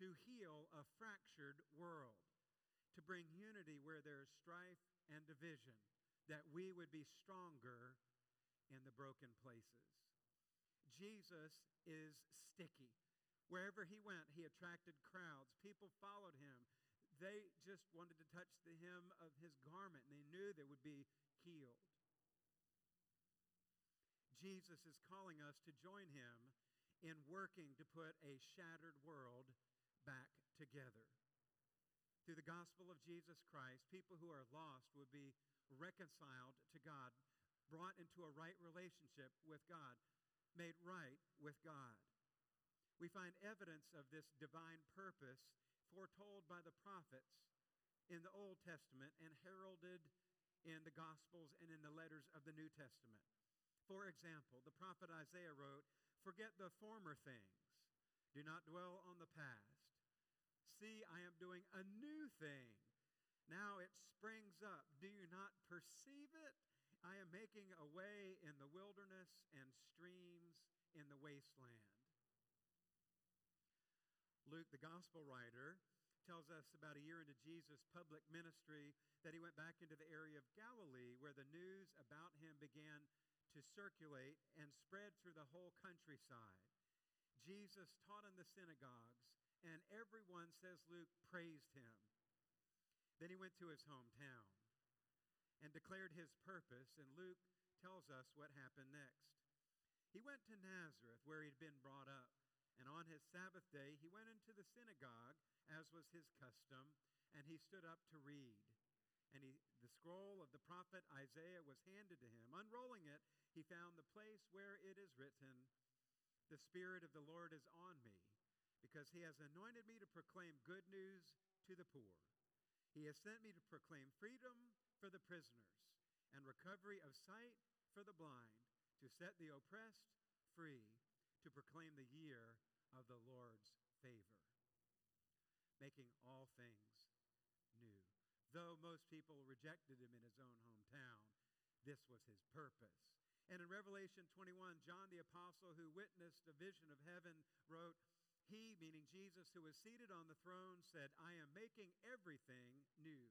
to heal a fractured world, to bring unity where there is strife and division, that we would be stronger in the broken places. Jesus is sticky. Wherever he went, he attracted crowds. People followed him. They just wanted to touch the hem of his garment, and they knew they would be healed. Jesus is calling us to join him in working to put a shattered world back together. Through the gospel of Jesus Christ, people who are lost would be reconciled to God, brought into a right relationship with God, made right with God. We find evidence of this divine purpose foretold by the prophets in the Old Testament and heralded in the Gospels and in the letters of the New Testament. For example, the prophet Isaiah wrote, "Forget the former things. Do not dwell on the past. See, I am doing a new thing. Now it springs up. Do you not perceive it? I am making a way in the wilderness and streams in the wasteland." Luke, the gospel writer, tells us about a year into Jesus' public ministry that he went back into the area of Galilee where the news about him began to circulate and spread through the whole countryside. Jesus taught in the synagogues, and everyone, says Luke, praised him. Then he went to his hometown and declared his purpose, and Luke tells us what happened next. He went to Nazareth, where he'd been brought up. And on his Sabbath day, he went into the synagogue, as was his custom, and he stood up to read. And the scroll of the prophet Isaiah was handed to him. Unrolling it, he found the place where it is written, "The Spirit of the Lord is on me, because he has anointed me to proclaim good news to the poor. He has sent me to proclaim freedom for the prisoners and recovery of sight for the blind, to set the oppressed free, to proclaim the year of the Lord's favor," making all things new. Though most people rejected him in his own hometown, this was his purpose. And in Revelation 21, John the apostle, who witnessed a vision of heaven, wrote, "He," meaning Jesus, "who was seated on the throne said, I am making everything new.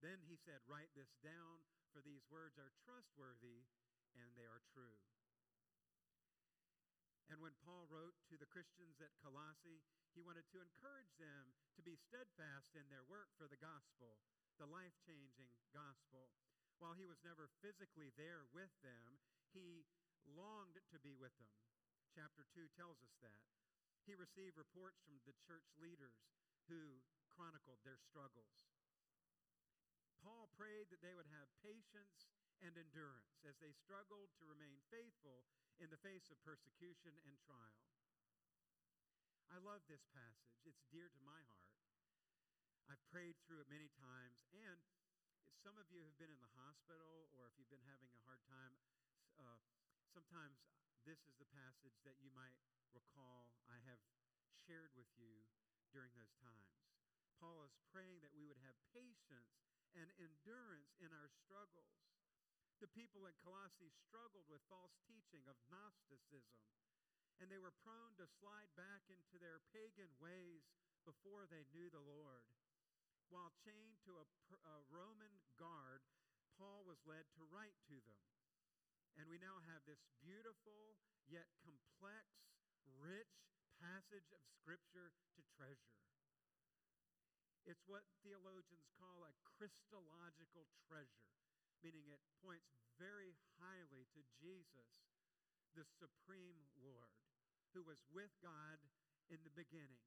Then he said, write this down, for these words are trustworthy and they are true." And when Paul wrote to the Christians at Colossae, he wanted to encourage them to be steadfast in their work for the gospel, the life-changing gospel. While he was never physically there with them, he longed to be with them. Chapter 2 tells us that. He received reports from the church leaders who chronicled their struggles. Paul prayed that they would have patience and endurance as they struggled to remain faithful in the face of persecution and trial. I love this passage. It's dear to my heart. I've prayed through it many times, and if some of you have been in the hospital or if you've been having a hard time, sometimes this is the passage that you might recall I have shared with you during those times. Paul is praying that we would have patience and endurance in our struggles. The people in Colossae struggled with false teaching of Gnosticism, and they were prone to slide back into their pagan ways before they knew the Lord. While chained to a Roman guard, Paul was led to write to them. And we now have this beautiful, yet complex, rich passage of Scripture to treasure. It's what theologians call a Christological treasure, meaning it points very highly to Jesus, the supreme Lord, who was with God in the beginning.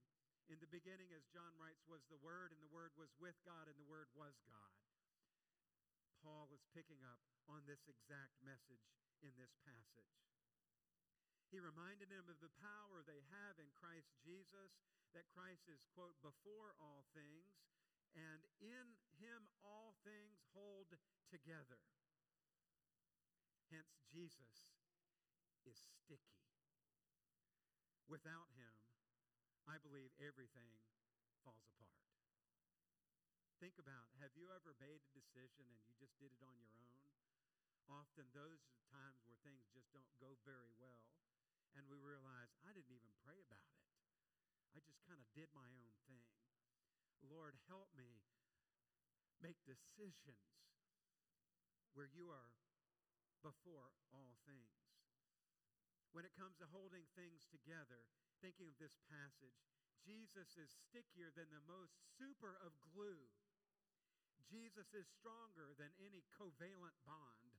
In the beginning, as John writes, was the Word, and the Word was with God, and the Word was God. Paul is picking up on this exact message in this passage. He reminded them of the power they have in Christ Jesus, that Christ is, quote, before all things, and in him all things hold together. Hence, Jesus is sticky. Without him, I believe everything falls apart. Think about, have you ever made a decision and you just did it on your own? Often those are the times where things just don't go very well, and we realize, I didn't even pray about it. I just kind of did my own thing. Lord, help me make decisions where you are before all things. When it comes to holding things together, thinking of this passage, Jesus is stickier than the most super of glue. Jesus is stronger than any covalent bond.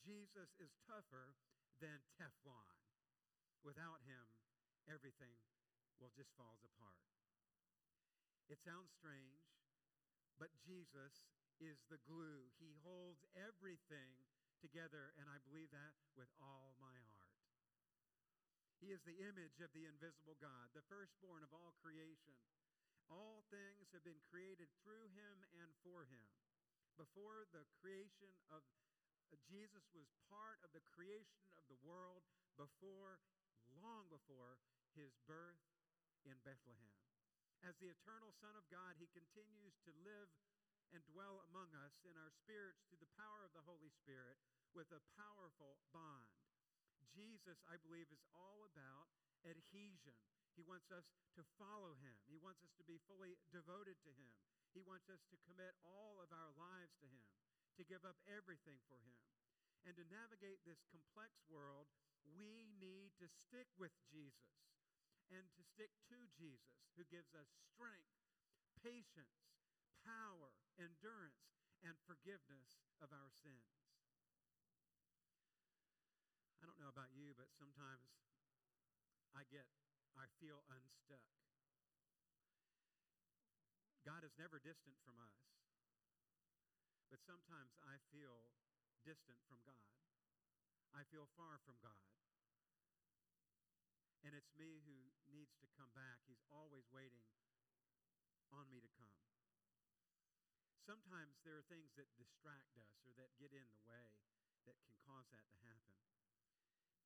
Jesus is tougher than Teflon. Without him, everything just falls apart. It sounds strange, but Jesus is the glue. He holds everything together, and I believe that with all my heart. He is the image of the invisible God, the firstborn of all creation. All things have been created through him and for him. Before the creation of Jesus was part of the creation of the world long before his birth in Bethlehem. As the eternal Son of God, he continues to live and dwell among us in our spirits through the power of the Holy Spirit with a powerful bond. Jesus, I believe, is all about adhesion. He wants us to follow him. He wants us to be fully devoted to him. He wants us to commit all of our lives to him, to give up everything for him. And to navigate this complex world, we need to stick with Jesus and to stick to Jesus, who gives us strength, patience, power, endurance, and forgiveness of our sins. I don't know about you, but sometimes I feel unstuck. God is never distant from us, but sometimes I feel distant from God. I feel far from God. And it's me who needs to come back. He's always waiting on me to come. Sometimes there are things that distract us or that get in the way that can cause that to happen.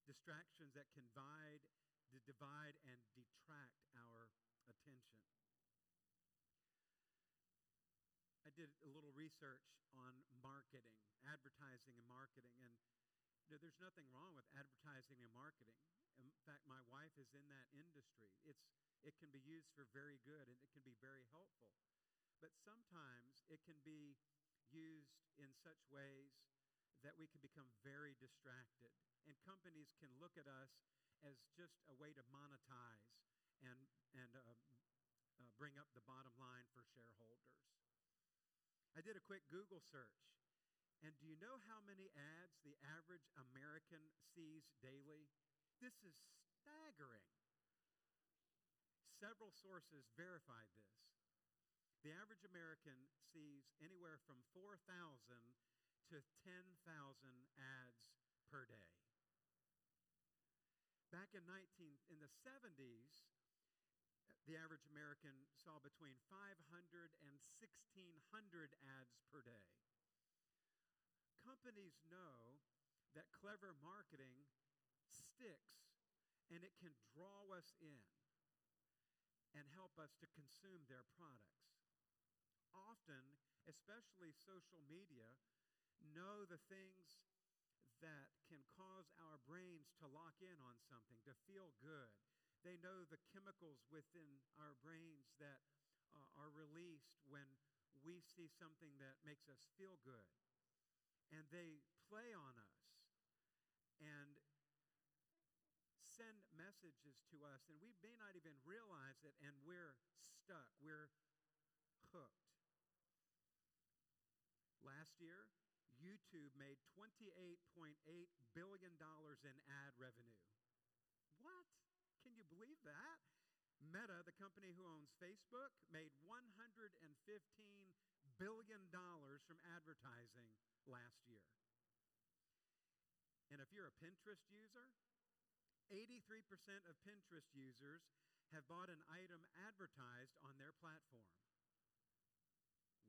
Distractions that can divide and detract our attention. I did a little research on marketing, advertising and marketing, and there's nothing wrong with advertising and marketing. In fact, my wife is in that industry. It can be used for very good, and it can be very helpful. But sometimes it can be used in such ways that we can become very distracted. And companies can look at us as just a way to monetize and bring up the bottom line for shareholders. I did a quick Google search. And do you know how many ads the average American sees daily? This is staggering. Several sources verified this. The average American sees anywhere from 4,000 to 10,000 ads per day. Back in the 70s, the average American saw between 500 and 1,600 ads per day. Companies know that clever marketing sticks, and it can draw us in and help us to consume their products. Often, especially social media, know the things that can cause our brains to lock in on something, to feel good. They know the chemicals within our brains that are released when we see something that makes us feel good. And they play on us and send messages to us, and we may not even realize it, and we're stuck. We're hooked. Last year, YouTube made $28.8 billion in ad revenue. What? Can you believe that? Meta, the company who owns Facebook, made $115 billion from advertising last year. And if you're a Pinterest user, 83% of Pinterest users have bought an item advertised on their platform.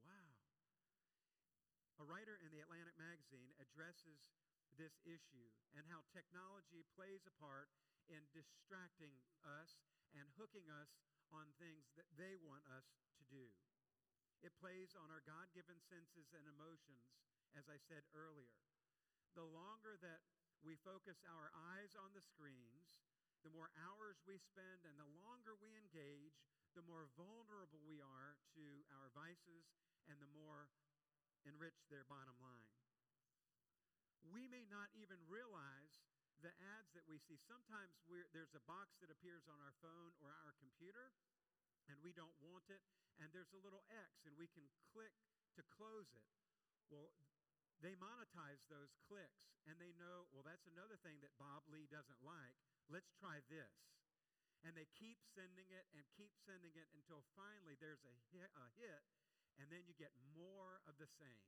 Wow. A writer in the Atlantic magazine addresses this issue and how technology plays a part in distracting us and hooking us on things that they want us to do. It plays on our God-given senses and emotions. As I said earlier, the longer that we focus our eyes on the screens, the more hours we spend and the longer we engage, the more vulnerable we are to our vices and the more enriched their bottom line. We may not even realize the ads that we see. Sometimes there's a box that appears on our phone or our computer, and we don't want it, and there's a little X, and we can click to close it. Well, they monetize those clicks, and they know, well, that's another thing that Bob Lee doesn't like. Let's try this. And they keep sending it until finally there's a hit, and then you get more of the same.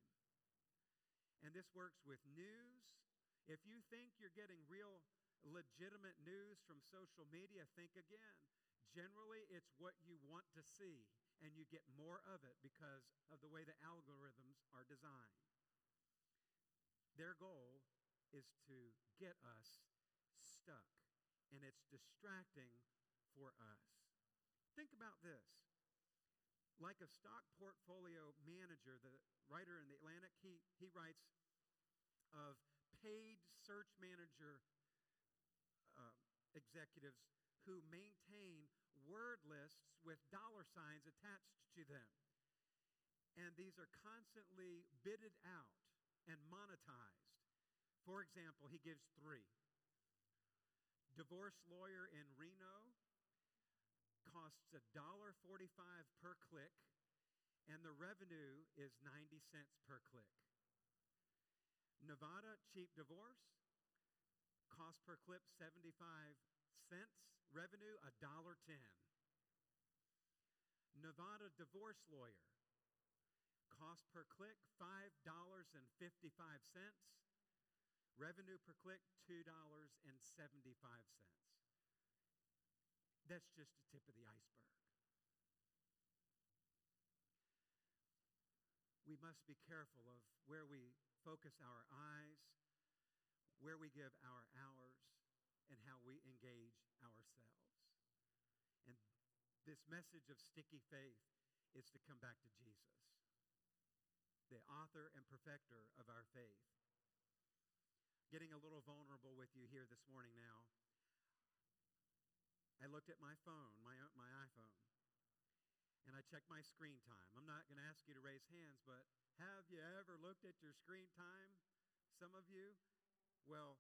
And this works with news. If you think you're getting real legitimate news from social media, think again. Generally, it's what you want to see, and you get more of it because of the way the algorithms are designed. Their goal is to get us stuck, and it's distracting for us. Think about this. Like a stock portfolio manager, the writer in The Atlantic, he writes of paid search manager executives who maintain word lists with dollar signs attached to them. And these are constantly bidded out and monetized. For example, he gives 3. Divorce lawyer in Reno costs $1.45 per click, and the revenue is 90 cents per click. Nevada cheap divorce, cost per click 75 cents, revenue $1.10. Nevada divorce lawyer, cost per click $5.55, revenue per click $2.75. That's just the tip of the iceberg. We must be careful of where we focus our eyes, where we give our hours, and how we engage ourselves. And this message of sticky faith is to come back to Jesus, the author and perfecter of our faith. Getting a little vulnerable with you here this morning now. I looked at my phone, my iPhone, and I checked my screen time. I'm not going to ask you to raise hands, but have you ever looked at your screen time? Some of you? Well,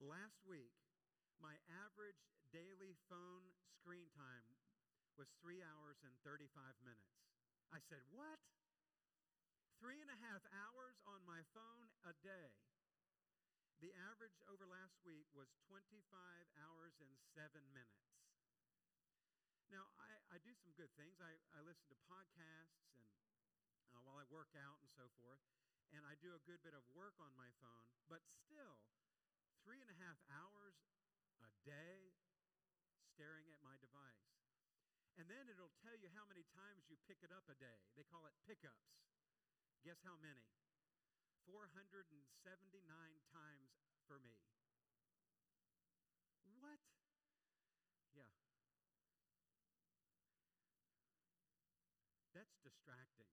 last week, my average daily phone screen time was 3 hours and 35 minutes. I said, what? 3.5 hours on my phone a day. The average over last week was 25 hours and 7 minutes. Now, I do some good things. I listen to podcasts and while I work out and so forth, and I do a good bit of work on my phone, but still, 3.5 hours a day staring at my device. And then it'll tell you how many times you pick it up a day. They call it pickups. Guess how many? 479 times for me. What? Yeah. That's distracting.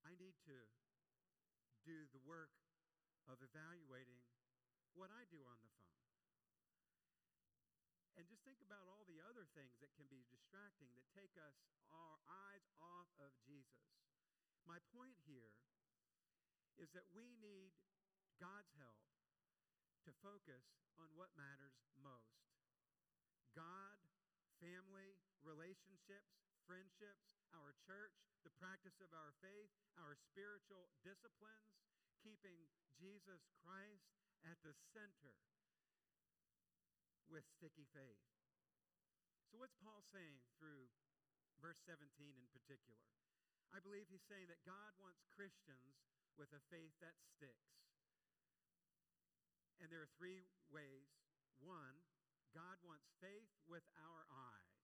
I need to do the work of evaluating what I do on the phone. And just think about all the other things that can be distracting that take us, our eyes off of Jesus. My point here is that we need God's help to focus on what matters most. God, family, relationships, friendships, our church, the practice of our faith, our spiritual disciplines, keeping Jesus Christ at the center with sticky faith. So what's Paul saying through verse 17 in particular? I believe he's saying that God wants Christians with a faith that sticks. And there are 3 ways. 1, God wants faith with our eyes.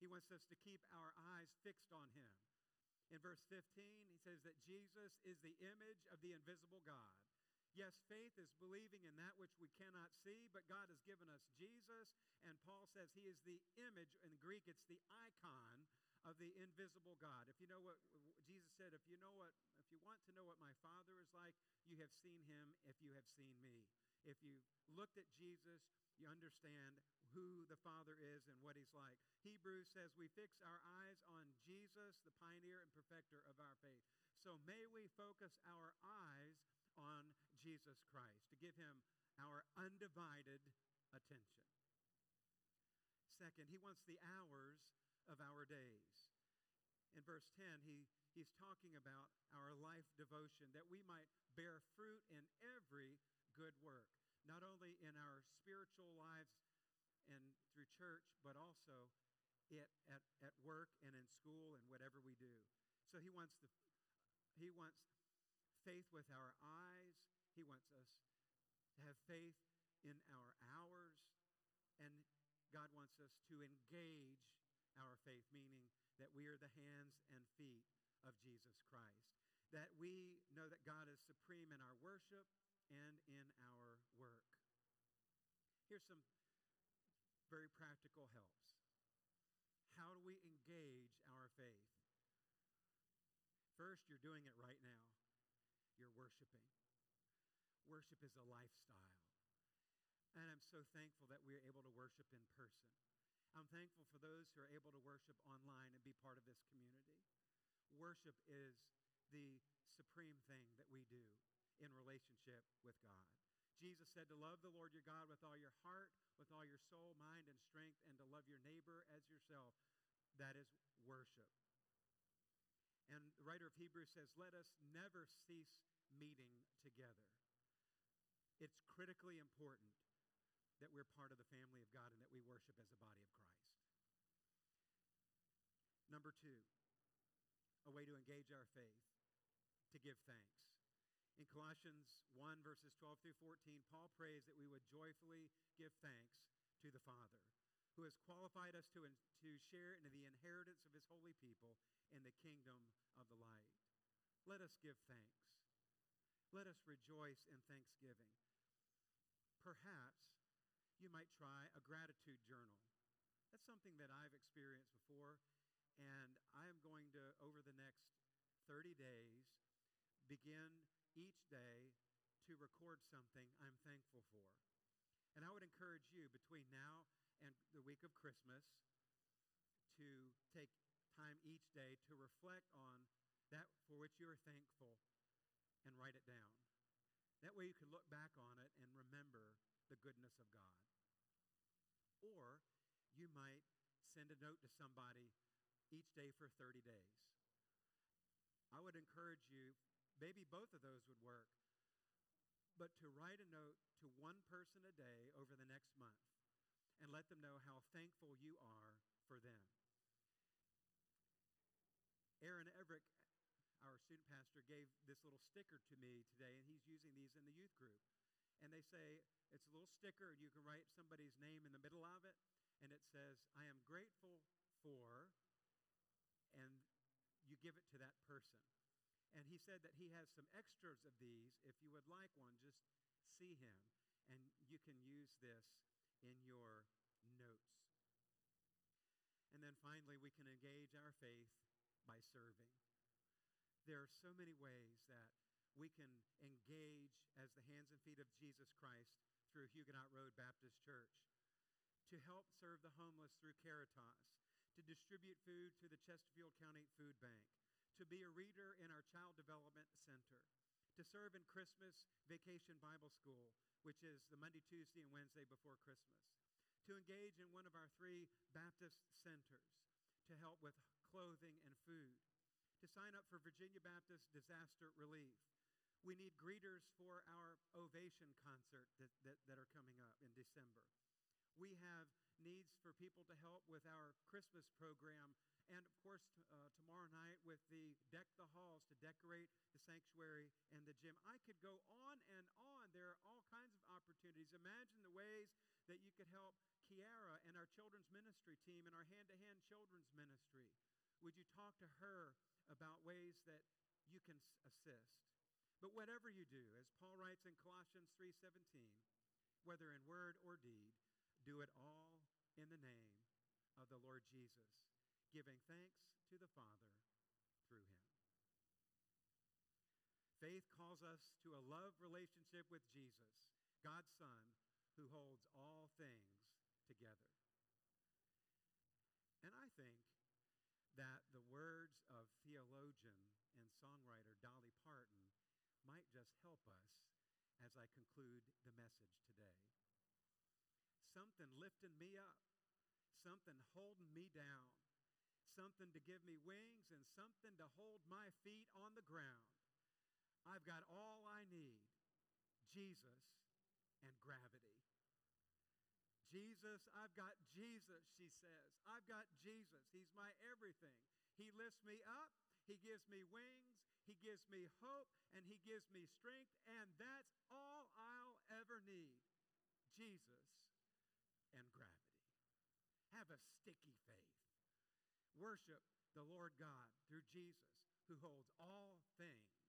He wants us to keep our eyes fixed on him. In verse 15, he says that Jesus is the image of the invisible God. Yes, faith is believing in that which we cannot see, but God has given us Jesus, and Paul says he is the image. In Greek, it's the icon of the invisible God. If you know what Jesus said, if you want to know what my Father is like, you have seen him if you have seen me. If you looked at Jesus, you understand who the Father is is and what he's like. Hebrews says we fix our eyes on Jesus, the pioneer and perfecter of our faith. So may we focus our eyes on Jesus Christ to give him our undivided attention. Second, he wants the hours of our days. In verse 10, he's talking about our life devotion, that we might bear fruit in every good work, not only in our spiritual lives and through church, but also at work and in school and whatever we do. So he wants faith with our eyes. He wants us to have faith in our hours. And God wants us to engage our faith, meaning that we are the hands and feet of Jesus Christ, that we know that God is supreme in our worship and in our work. Here's some very practical helps. How do we engage our faith? First, you're doing it right now. You're worshiping. Worship is a lifestyle. And I'm so thankful that we're able to worship in person. I'm thankful for those who are able to worship online and be part of this community. Worship is the supreme thing that we do in relationship with God. Jesus said to love the Lord your God with all your heart, with all your soul, mind, and strength, and to love your neighbor as yourself. That is worship. And the writer of Hebrews says, let us never cease meeting together. It's critically important that we're part of the family of God and that we worship as a body of Christ. Number two, a way to engage our faith, to give thanks. In Colossians 1, verses 12 through 14, Paul prays that we would joyfully give thanks to the Father, who has qualified us to share in the inheritance of his holy people in the kingdom of the light. Let us give thanks. Let us rejoice in thanksgiving. Perhaps you might try a gratitude journal. That's something that I've experienced before, and I am going to, over the next 30 days, begin each day to record something I'm thankful for. And I would encourage you, between now and the week of Christmas, to take time each day to reflect on that for which you are thankful and write it down. That way you can look back on it and remember the goodness of God. Or you might send a note to somebody each day for 30 days. I would encourage you, maybe both of those would work, but to write a note to one person a day over the next month and let them know how thankful you are for them. Aaron Everett, our student pastor, gave this little sticker to me today, and he's using these in the youth group. And they say, it's a little sticker, and you can write somebody's name in the middle of it, and it says, I am grateful for, and you give it to that person. And he said that he has some extras of these. If you would like one, just see him, and you can use this in your notes. And then finally, we can engage our faith by serving. There are so many ways that we can engage as the hands and feet of Jesus Christ through Huguenot Road Baptist Church, to help serve the homeless through Caritas, to distribute food to the Chesterfield County Food Bank, to be a reader in our Child Development Center, to serve in Christmas Vacation Bible School, which is the Monday, Tuesday, and Wednesday before Christmas, to engage in one of our 3 Baptist centers, to help with clothing and food, to sign up for Virginia Baptist Disaster Relief. We need greeters for our Ovation concert that are coming up in December. We have needs for people to help with our Christmas program, and of course tomorrow night with the Deck the Halls to decorate the sanctuary and the gym. I could go on and on. There are all kinds of opportunities. Imagine the ways that you could help Kiara and our children's ministry team and our hand-to-hand children's ministry. Would you talk to her about ways that you can assist? But whatever you do, as Paul writes in Colossians 3:17, whether in word or deed, do it all in the name of the Lord Jesus, giving thanks to the Father through him. Faith calls us to a love relationship with Jesus, God's Son, who holds all things together. songwriter Dolly Parton might just help us as I conclude the message today. Something lifting me up, something holding me down, something to give me wings and something to hold my feet on the ground. I've got all I need, Jesus and gravity. Jesus, I've got Jesus, she says. I've got Jesus. He's my everything. He lifts me up. He gives me wings. He gives me hope. And he gives me strength. And that's all I'll ever need, Jesus and gravity. Have a sticky faith. Worship the Lord God through Jesus, who holds all things